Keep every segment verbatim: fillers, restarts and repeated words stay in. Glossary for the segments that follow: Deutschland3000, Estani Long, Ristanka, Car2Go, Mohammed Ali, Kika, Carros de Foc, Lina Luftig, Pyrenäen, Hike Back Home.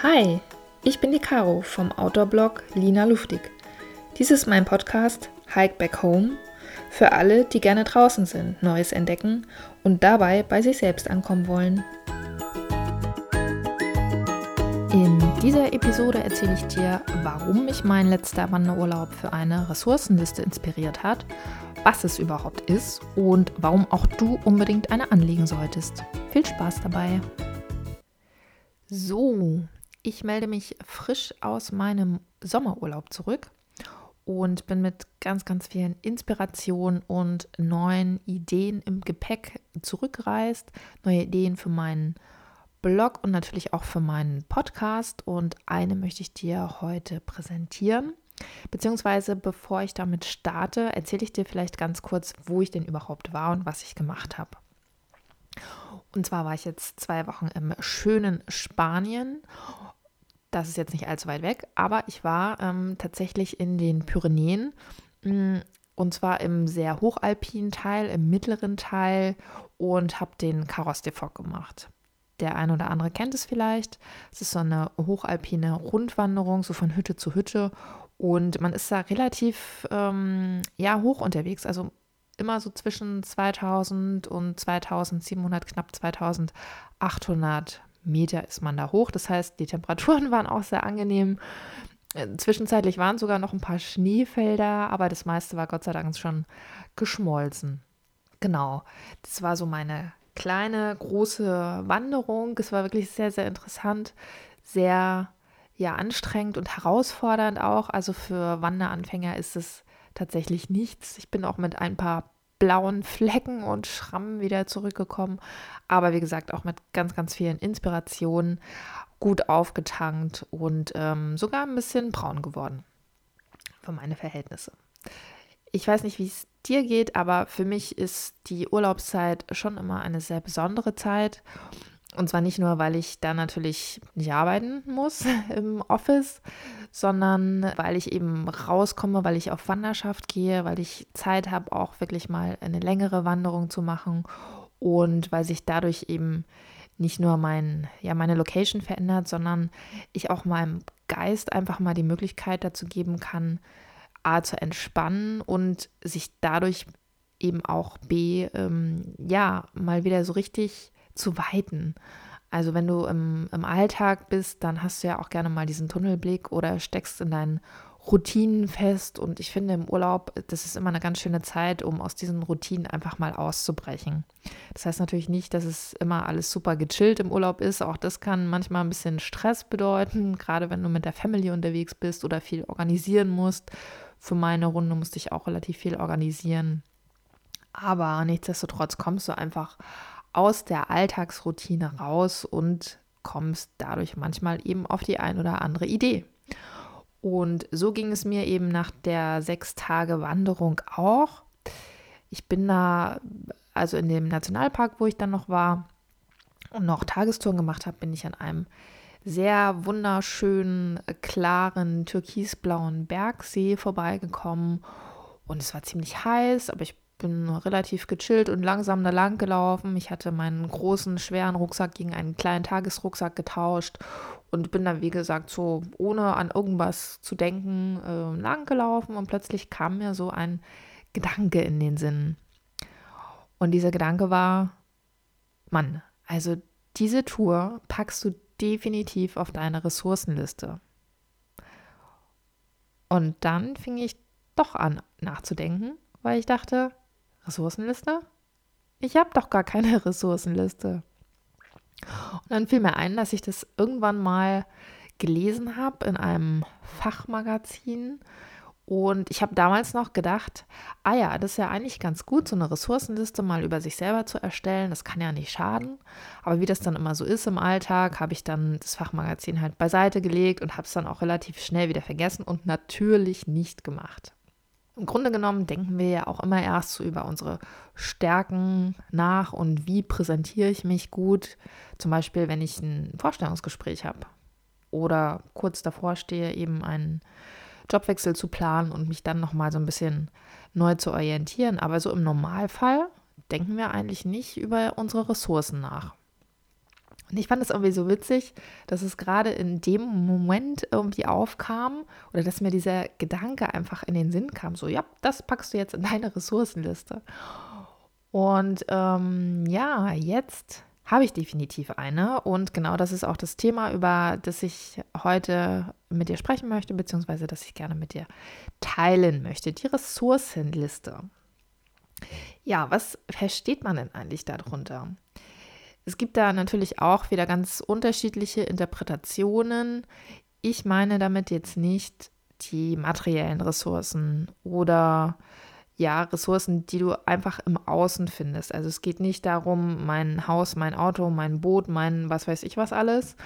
Hi, ich bin die Caro vom Outdoor-Blog Lina Luftig. Dies ist mein Podcast Hike Back Home für alle, die gerne draußen sind, Neues entdecken und dabei bei sich selbst ankommen wollen. In dieser Episode erzähle ich dir, warum mich mein letzter Wanderurlaub für eine Ressourcenliste inspiriert hat, was es überhaupt ist und warum auch du unbedingt eine anlegen solltest. Viel Spaß dabei! So, ich melde mich frisch aus meinem Sommerurlaub zurück und bin mit ganz, ganz vielen Inspirationen und neuen Ideen im Gepäck zurückgereist. Neue Ideen für meinen Blog und natürlich auch für meinen Podcast, und eine möchte ich dir heute präsentieren. Beziehungsweise bevor ich damit starte, erzähle ich dir vielleicht ganz kurz, wo ich denn überhaupt war und was ich gemacht habe. Und zwar war ich jetzt zwei Wochen im schönen Spanien. Das ist jetzt nicht allzu weit weg, aber ich war ähm, tatsächlich in den Pyrenäen, und zwar im sehr hochalpinen Teil, im mittleren Teil, und habe den Carros de Foc gemacht. Der ein oder andere kennt es vielleicht. Es ist so eine hochalpine Rundwanderung, so von Hütte zu Hütte. Und man ist da relativ ähm, ja, hoch unterwegs. Also immer so zwischen zweitausend und zweitausendsiebenhundert, knapp zweitausendachthundert Meter ist man da hoch. Das heißt, die Temperaturen waren auch sehr angenehm. Zwischenzeitlich waren sogar noch ein paar Schneefelder, aber das meiste war Gott sei Dank schon geschmolzen. Genau, das war so meine kleine, große Wanderung. Es war wirklich sehr, sehr interessant, sehr ja, anstrengend und herausfordernd auch. Also für Wanderanfänger ist es tatsächlich nichts. Ich bin auch mit ein paar blauen Flecken und Schrammen wieder zurückgekommen. Aber wie gesagt, auch mit ganz, ganz vielen Inspirationen, gut aufgetankt und ähm, sogar ein bisschen braun geworden für meine Verhältnisse. Ich weiß nicht, wie es dir geht, aber für mich ist die Urlaubszeit schon immer eine sehr besondere Zeit. Und zwar nicht nur, weil ich da natürlich nicht arbeiten muss im Office, sondern weil ich eben rauskomme, weil ich auf Wanderschaft gehe, weil ich Zeit habe, auch wirklich mal eine längere Wanderung zu machen, und weil sich dadurch eben nicht nur mein, ja, meine Location verändert, sondern ich auch meinem Geist einfach mal die Möglichkeit dazu geben kann, A, zu entspannen und sich dadurch eben auch B, ähm, ja, mal wieder so richtig zu weiten. Also wenn du im, im Alltag bist, dann hast du ja auch gerne mal diesen Tunnelblick oder steckst in deinen Routinen fest, und ich finde im Urlaub, das ist immer eine ganz schöne Zeit, um aus diesen Routinen einfach mal auszubrechen. Das heißt natürlich nicht, dass es immer alles super gechillt im Urlaub ist. Auch das kann manchmal ein bisschen Stress bedeuten, gerade wenn du mit der Family unterwegs bist oder viel organisieren musst. Für meine Runde musste ich auch relativ viel organisieren. Aber nichtsdestotrotz kommst du einfach aus der Alltagsroutine raus und kommst dadurch manchmal eben auf die ein oder andere Idee. Und so ging es mir eben nach der sechs Tage Wanderung auch. Ich bin da, also in dem Nationalpark, wo ich dann noch war und noch Tagestouren gemacht habe, bin ich an einem sehr wunderschönen, klaren, türkisblauen Bergsee vorbeigekommen. Und es war ziemlich heiß, aber ich bin relativ gechillt und langsam da lang gelaufen. Ich hatte meinen großen, schweren Rucksack gegen einen kleinen Tagesrucksack getauscht und bin dann, wie gesagt, so ohne an irgendwas zu denken äh, lang gelaufen, und plötzlich kam mir so ein Gedanke in den Sinn. Und dieser Gedanke war: Mann, also diese Tour packst du definitiv auf deine Ressourcenliste. Und dann fing ich doch an nachzudenken, weil ich dachte, Ressourcenliste? Ich habe doch gar keine Ressourcenliste. Und dann fiel mir ein, dass ich das irgendwann mal gelesen habe in einem Fachmagazin, und ich habe damals noch gedacht, ah ja, das ist ja eigentlich ganz gut, so eine Ressourcenliste mal über sich selber zu erstellen, das kann ja nicht schaden. Aber wie das dann immer so ist im Alltag, habe ich dann das Fachmagazin halt beiseite gelegt und habe es dann auch relativ schnell wieder vergessen und natürlich nicht gemacht. Im Grunde genommen denken wir ja auch immer erst so über unsere Stärken nach und wie präsentiere ich mich gut. Zum Beispiel, wenn ich ein Vorstellungsgespräch habe oder kurz davor stehe, eben einen Jobwechsel zu planen und mich dann nochmal so ein bisschen neu zu orientieren. Aber so im Normalfall denken wir eigentlich nicht über unsere Ressourcen nach. Und ich fand es irgendwie so witzig, dass es gerade in dem Moment irgendwie aufkam oder dass mir dieser Gedanke einfach in den Sinn kam, so ja, das packst du jetzt in deine Ressourcenliste. Und ähm, ja, jetzt habe ich definitiv eine und genau das ist auch das Thema, über das ich heute mit dir sprechen möchte, beziehungsweise das ich gerne mit dir teilen möchte, die Ressourcenliste. Ja, was versteht man denn eigentlich darunter? Es gibt da natürlich auch wieder ganz unterschiedliche Interpretationen. Ich meine damit jetzt nicht die materiellen Ressourcen oder ja, Ressourcen, die du einfach im Außen findest. Also es geht nicht darum, mein Haus, mein Auto, mein Boot, mein was weiß ich was alles,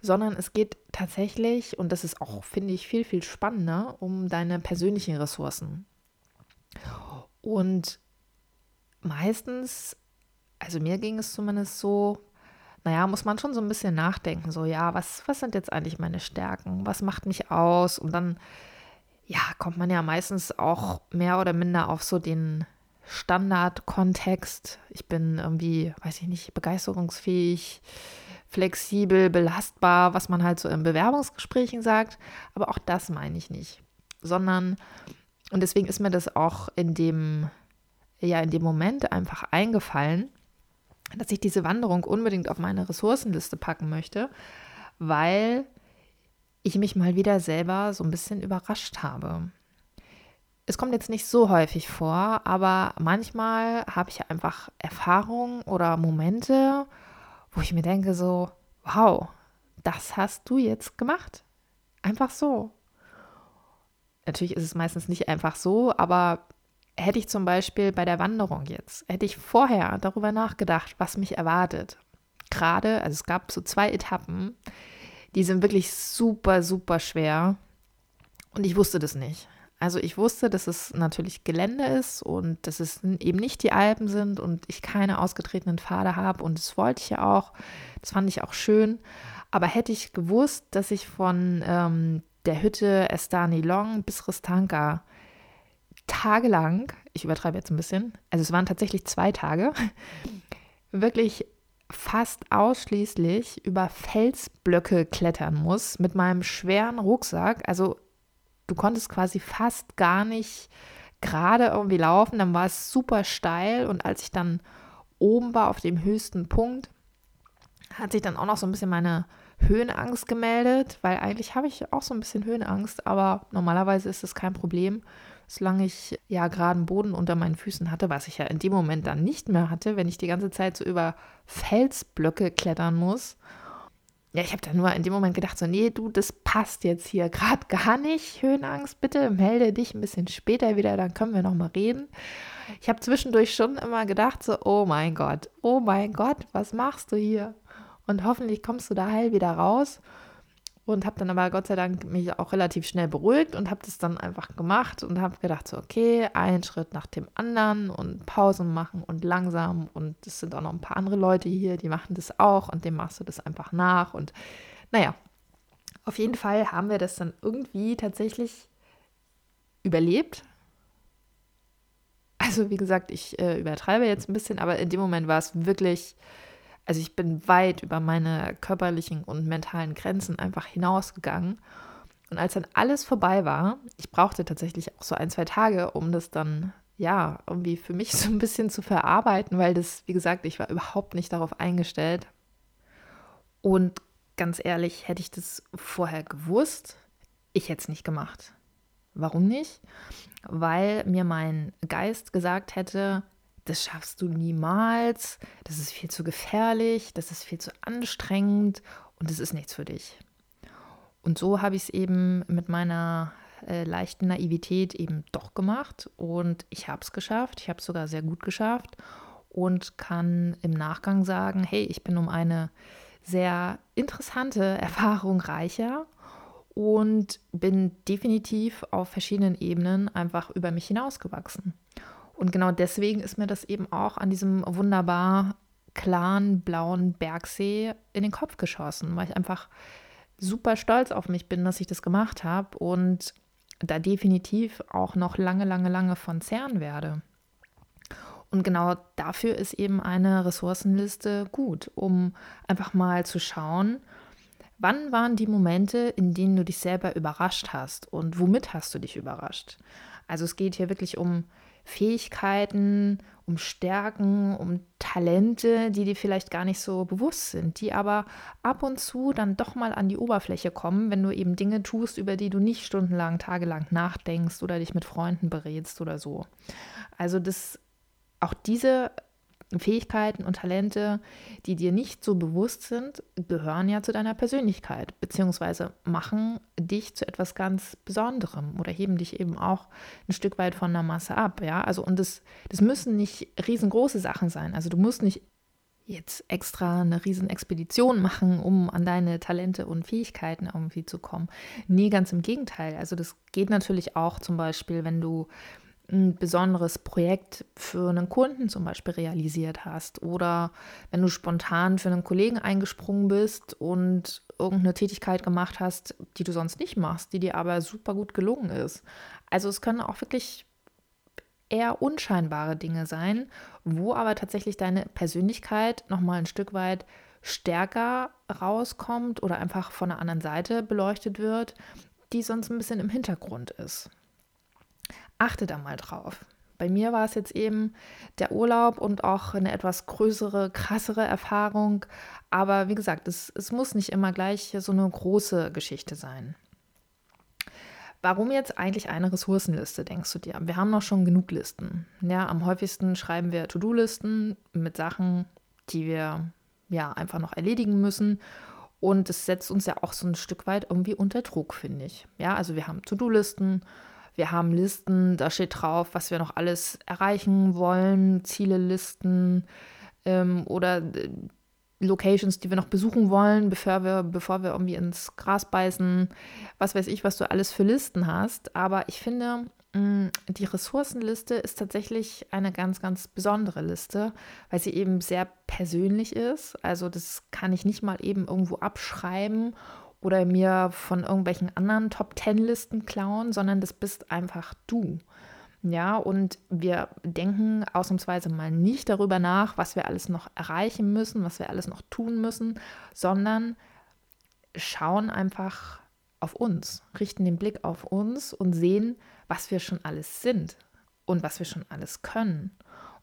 sondern es geht tatsächlich, und das ist auch, finde ich, viel, viel spannender, um deine persönlichen Ressourcen. Und meistens, also mir ging es zumindest so, naja, muss man schon so ein bisschen nachdenken, so ja, was, was sind jetzt eigentlich meine Stärken, was macht mich aus? Und dann, ja, kommt man ja meistens auch mehr oder minder auf so den Standardkontext. Ich bin irgendwie, weiß ich nicht, begeisterungsfähig, flexibel, belastbar, was man halt so in Bewerbungsgesprächen sagt, aber auch das meine ich nicht, sondern, und deswegen ist mir das auch in dem, ja, in dem Moment einfach eingefallen, dass ich diese Wanderung unbedingt auf meine Ressourcenliste packen möchte, weil ich mich mal wieder selber so ein bisschen überrascht habe. Es kommt jetzt nicht so häufig vor, aber manchmal habe ich einfach Erfahrungen oder Momente, wo ich mir denke so, wow, das hast du jetzt gemacht. Einfach so. Natürlich ist es meistens nicht einfach so, aber hätte ich zum Beispiel bei der Wanderung jetzt, hätte ich vorher darüber nachgedacht, was mich erwartet. Gerade, also es gab so zwei Etappen, die sind wirklich super, super schwer und ich wusste das nicht. Also ich wusste, dass es natürlich Gelände ist und dass es eben nicht die Alpen sind und ich keine ausgetretenen Pfade habe und das wollte ich ja auch, das fand ich auch schön. Aber hätte ich gewusst, dass ich von ähm, der Hütte Estani Long bis Ristanka tagelang, ich übertreibe jetzt ein bisschen, also es waren tatsächlich zwei Tage, wirklich fast ausschließlich über Felsblöcke klettern muss mit meinem schweren Rucksack. Also du konntest quasi fast gar nicht gerade irgendwie laufen, dann war es super steil und als ich dann oben war auf dem höchsten Punkt, hat sich dann auch noch so ein bisschen meine Höhenangst gemeldet, weil eigentlich habe ich auch so ein bisschen Höhenangst, aber normalerweise ist das kein Problem, solange ich ja geraden Boden unter meinen Füßen hatte, was ich ja in dem Moment dann nicht mehr hatte, wenn ich die ganze Zeit so über Felsblöcke klettern muss. Ja, ich habe dann nur in dem Moment gedacht so, nee, du, das passt jetzt hier gerade gar nicht, Höhenangst, bitte melde dich ein bisschen später wieder, dann können wir nochmal reden. Ich habe zwischendurch schon immer gedacht so, oh mein Gott, oh mein Gott, was machst du hier? Und hoffentlich kommst du da heil wieder raus. Und habe dann aber Gott sei Dank mich auch relativ schnell beruhigt und habe das dann einfach gemacht und habe gedacht so, okay, einen Schritt nach dem anderen und Pausen machen und langsam und es sind auch noch ein paar andere Leute hier, die machen das auch und dem machst du das einfach nach und naja, auf jeden Fall haben wir das dann irgendwie tatsächlich überlebt. Also wie gesagt, ich äh, übertreibe jetzt ein bisschen, aber in dem Moment war es wirklich... Also ich bin weit über meine körperlichen und mentalen Grenzen einfach hinausgegangen. Und als dann alles vorbei war, ich brauchte tatsächlich auch so ein, zwei Tage, um das dann, ja, irgendwie für mich so ein bisschen zu verarbeiten, weil das, wie gesagt, ich war überhaupt nicht darauf eingestellt. Und ganz ehrlich, hätte ich das vorher gewusst, ich hätte es nicht gemacht. Warum nicht? Weil mir mein Geist gesagt hätte, das schaffst du niemals, das ist viel zu gefährlich, das ist viel zu anstrengend und das ist nichts für dich. Und so habe ich es eben mit meiner äh, leichten Naivität eben doch gemacht und ich habe es geschafft, ich habe es sogar sehr gut geschafft und kann im Nachgang sagen, hey, ich bin um eine sehr interessante Erfahrung reicher und bin definitiv auf verschiedenen Ebenen einfach über mich hinausgewachsen. Und genau deswegen ist mir das eben auch an diesem wunderbar klaren, blauen Bergsee in den Kopf geschossen, weil ich einfach super stolz auf mich bin, dass ich das gemacht habe und da definitiv auch noch lange, lange, lange von zehren werde. Und genau dafür ist eben eine Ressourcenliste gut, um einfach mal zu schauen, wann waren die Momente, in denen du dich selber überrascht hast und womit hast du dich überrascht? Also es geht hier wirklich um Fähigkeiten, um Stärken, um Talente, die dir vielleicht gar nicht so bewusst sind, die aber ab und zu dann doch mal an die Oberfläche kommen, wenn du eben Dinge tust, über die du nicht stundenlang, tagelang nachdenkst oder dich mit Freunden berätst oder so. Also das, auch diese Fähigkeiten und Talente, die dir nicht so bewusst sind, gehören ja zu deiner Persönlichkeit, beziehungsweise machen dich zu etwas ganz Besonderem oder heben dich eben auch ein Stück weit von der Masse ab. Ja? Also, und das, das müssen nicht riesengroße Sachen sein. Also du musst nicht jetzt extra eine Riesenexpedition machen, um an deine Talente und Fähigkeiten irgendwie zu kommen. Nee, ganz im Gegenteil. Also das geht natürlich auch zum Beispiel, wenn du ein besonderes Projekt für einen Kunden zum Beispiel realisiert hast oder wenn du spontan für einen Kollegen eingesprungen bist und irgendeine Tätigkeit gemacht hast, die du sonst nicht machst, die dir aber super gut gelungen ist. Also es können auch wirklich eher unscheinbare Dinge sein, wo aber tatsächlich deine Persönlichkeit nochmal ein Stück weit stärker rauskommt oder einfach von einer anderen Seite beleuchtet wird, die sonst ein bisschen im Hintergrund ist. Achte da mal drauf. Bei mir war es jetzt eben der Urlaub und auch eine etwas größere, krassere Erfahrung. Aber wie gesagt, es, es muss nicht immer gleich so eine große Geschichte sein. Warum jetzt eigentlich eine Ressourcenliste, denkst du dir? Wir haben noch schon genug Listen. Ja, am häufigsten schreiben wir To-Do-Listen mit Sachen, die wir ja einfach noch erledigen müssen. Und es setzt uns ja auch so ein Stück weit irgendwie unter Druck, finde ich. Ja, also wir haben To-Do-Listen. Wir haben Listen, da steht drauf, was wir noch alles erreichen wollen, Zielelisten ähm, oder äh, Locations, die wir noch besuchen wollen, bevor wir, bevor wir irgendwie ins Gras beißen. Was weiß ich, was du alles für Listen hast. Aber ich finde, mh, die Ressourcenliste ist tatsächlich eine ganz, ganz besondere Liste, weil sie eben sehr persönlich ist. Also das kann ich nicht mal eben irgendwo abschreiben oder mir von irgendwelchen anderen Top-Ten-Listen klauen, sondern das bist einfach du. Ja, und wir denken ausnahmsweise mal nicht darüber nach, was wir alles noch erreichen müssen, was wir alles noch tun müssen, sondern schauen einfach auf uns, richten den Blick auf uns und sehen, was wir schon alles sind und was wir schon alles können.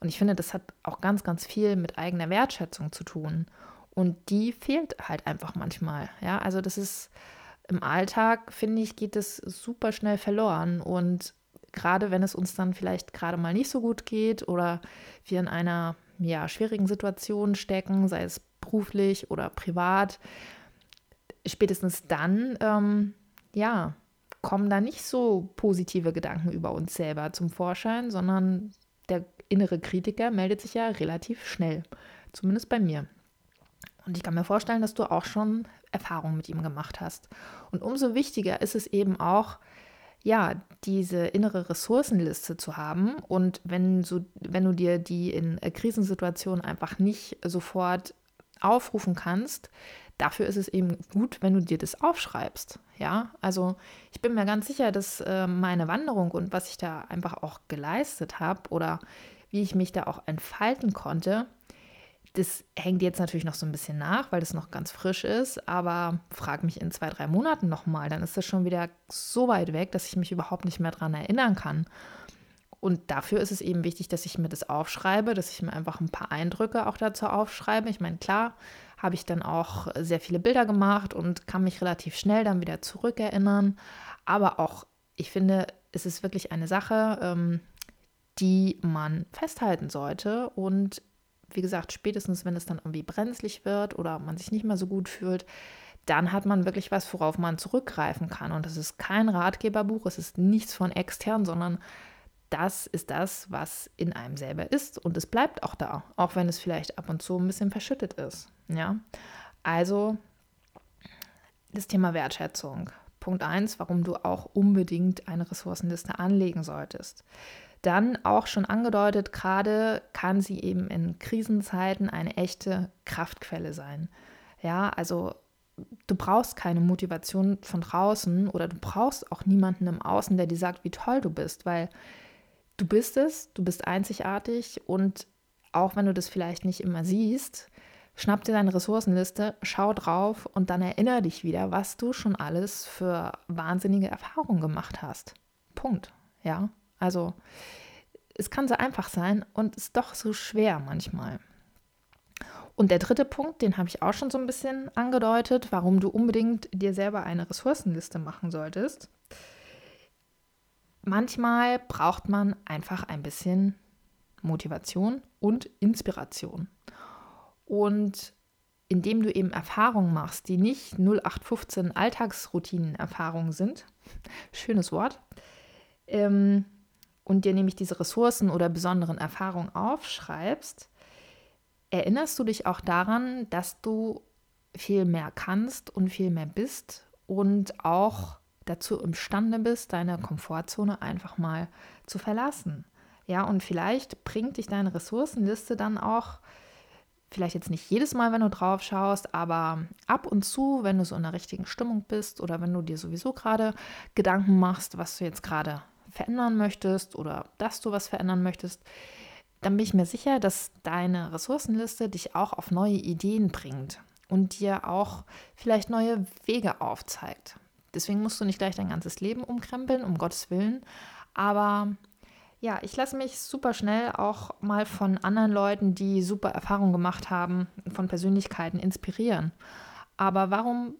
Und ich finde, das hat auch ganz, ganz viel mit eigener Wertschätzung zu tun. Und die fehlt halt einfach manchmal. Ja, also das ist im Alltag, finde ich, geht es super schnell verloren. Und gerade wenn es uns dann vielleicht gerade mal nicht so gut geht oder wir in einer ja, schwierigen Situation stecken, sei es beruflich oder privat, spätestens dann ähm, ja, kommen da nicht so positive Gedanken über uns selber zum Vorschein, sondern der innere Kritiker meldet sich ja relativ schnell, zumindest bei mir. Und ich kann mir vorstellen, dass du auch schon Erfahrungen mit ihm gemacht hast. Und umso wichtiger ist es eben auch, ja, diese innere Ressourcenliste zu haben. Und wenn, so, wenn du dir die in Krisensituationen einfach nicht sofort aufrufen kannst, dafür ist es eben gut, wenn du dir das aufschreibst. Ja, also ich bin mir ganz sicher, dass meine Wanderung und was ich da einfach auch geleistet habe oder wie ich mich da auch entfalten konnte, das hängt jetzt natürlich noch so ein bisschen nach, weil das noch ganz frisch ist, aber frag mich in zwei, drei Monaten nochmal, dann ist das schon wieder so weit weg, dass ich mich überhaupt nicht mehr daran erinnern kann. Und dafür ist es eben wichtig, dass ich mir das aufschreibe, dass ich mir einfach ein paar Eindrücke auch dazu aufschreibe. Ich meine, klar, habe ich dann auch sehr viele Bilder gemacht und kann mich relativ schnell dann wieder zurückerinnern. Aber auch, ich finde, es ist wirklich eine Sache, ähm, die man festhalten sollte und wie gesagt, spätestens, wenn es dann irgendwie brenzlig wird oder man sich nicht mehr so gut fühlt, dann hat man wirklich was, worauf man zurückgreifen kann. Und das ist kein Ratgeberbuch, es ist nichts von extern, sondern das ist das, was in einem selber ist. Und es bleibt auch da, auch wenn es vielleicht ab und zu ein bisschen verschüttet ist. Ja? Also das Thema Wertschätzung. Punkt eins, warum du auch unbedingt eine Ressourcenliste anlegen solltest. Dann auch schon angedeutet, gerade kann sie eben in Krisenzeiten eine echte Kraftquelle sein. Ja, also du brauchst keine Motivation von draußen oder du brauchst auch niemanden im Außen, der dir sagt, wie toll du bist, weil du bist es, du bist einzigartig und auch wenn du das vielleicht nicht immer siehst, schnapp dir deine Ressourcenliste, schau drauf und dann erinnere dich wieder, was du schon alles für wahnsinnige Erfahrungen gemacht hast. Punkt. Ja, also es kann so einfach sein und ist doch so schwer manchmal. Und der dritte Punkt, den habe ich auch schon so ein bisschen angedeutet, warum du unbedingt dir selber eine Ressourcenliste machen solltest. Manchmal braucht man einfach ein bisschen Motivation und Inspiration. Und indem du eben Erfahrungen machst, die nicht null acht fünfzehn Alltagsroutinen-Erfahrungen sind, schönes Wort, ähm, und dir nämlich diese Ressourcen oder besonderen Erfahrungen aufschreibst, erinnerst du dich auch daran, dass du viel mehr kannst und viel mehr bist und auch dazu imstande bist, deine Komfortzone einfach mal zu verlassen. Ja, und vielleicht bringt dich deine Ressourcenliste dann auch, vielleicht jetzt nicht jedes Mal, wenn du drauf schaust, aber ab und zu, wenn du so in der richtigen Stimmung bist oder wenn du dir sowieso gerade Gedanken machst, was du jetzt gerade verändern möchtest oder dass du was verändern möchtest, dann bin ich mir sicher, dass deine Ressourcenliste dich auch auf neue Ideen bringt und dir auch vielleicht neue Wege aufzeigt. Deswegen musst du nicht gleich dein ganzes Leben umkrempeln, um Gottes Willen. Aber ja, ich lasse mich super schnell auch mal von anderen Leuten, die super Erfahrungen gemacht haben, von Persönlichkeiten inspirieren. Aber warum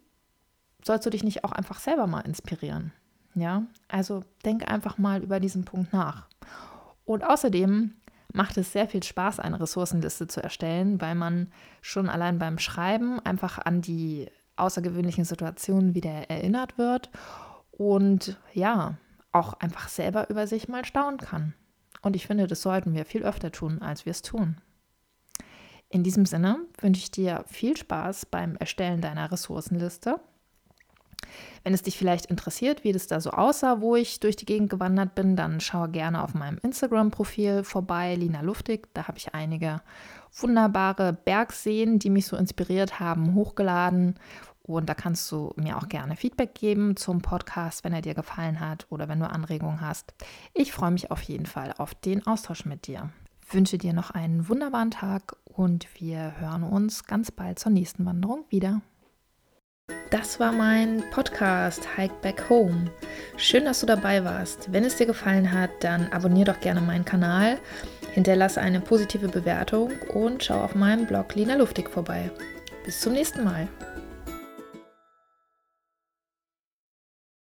sollst du dich nicht auch einfach selber mal inspirieren? Ja, also denk einfach mal über diesen Punkt nach. Und außerdem macht es sehr viel Spaß, eine Ressourcenliste zu erstellen, weil man schon allein beim Schreiben einfach an die außergewöhnlichen Situationen wieder erinnert wird und ja, auch einfach selber über sich mal staunen kann. Und ich finde, das sollten wir viel öfter tun, als wir es tun. In diesem Sinne wünsche ich dir viel Spaß beim Erstellen deiner Ressourcenliste. Wenn es dich vielleicht interessiert, wie das da so aussah, wo ich durch die Gegend gewandert bin, dann schau gerne auf meinem Instagram-Profil vorbei, Lina Luftig. Da habe ich einige wunderbare Bergseen, die mich so inspiriert haben, hochgeladen. Und da kannst du mir auch gerne Feedback geben zum Podcast, wenn er dir gefallen hat oder wenn du Anregungen hast. Ich freue mich auf jeden Fall auf den Austausch mit dir. Ich wünsche dir noch einen wunderbaren Tag und wir hören uns ganz bald zur nächsten Wanderung wieder. Das war mein Podcast Hike Back Home. Schön, dass du dabei warst. Wenn es dir gefallen hat, dann abonniere doch gerne meinen Kanal, hinterlasse eine positive Bewertung und schau auf meinem Blog Lina Luftig vorbei. Bis zum nächsten Mal.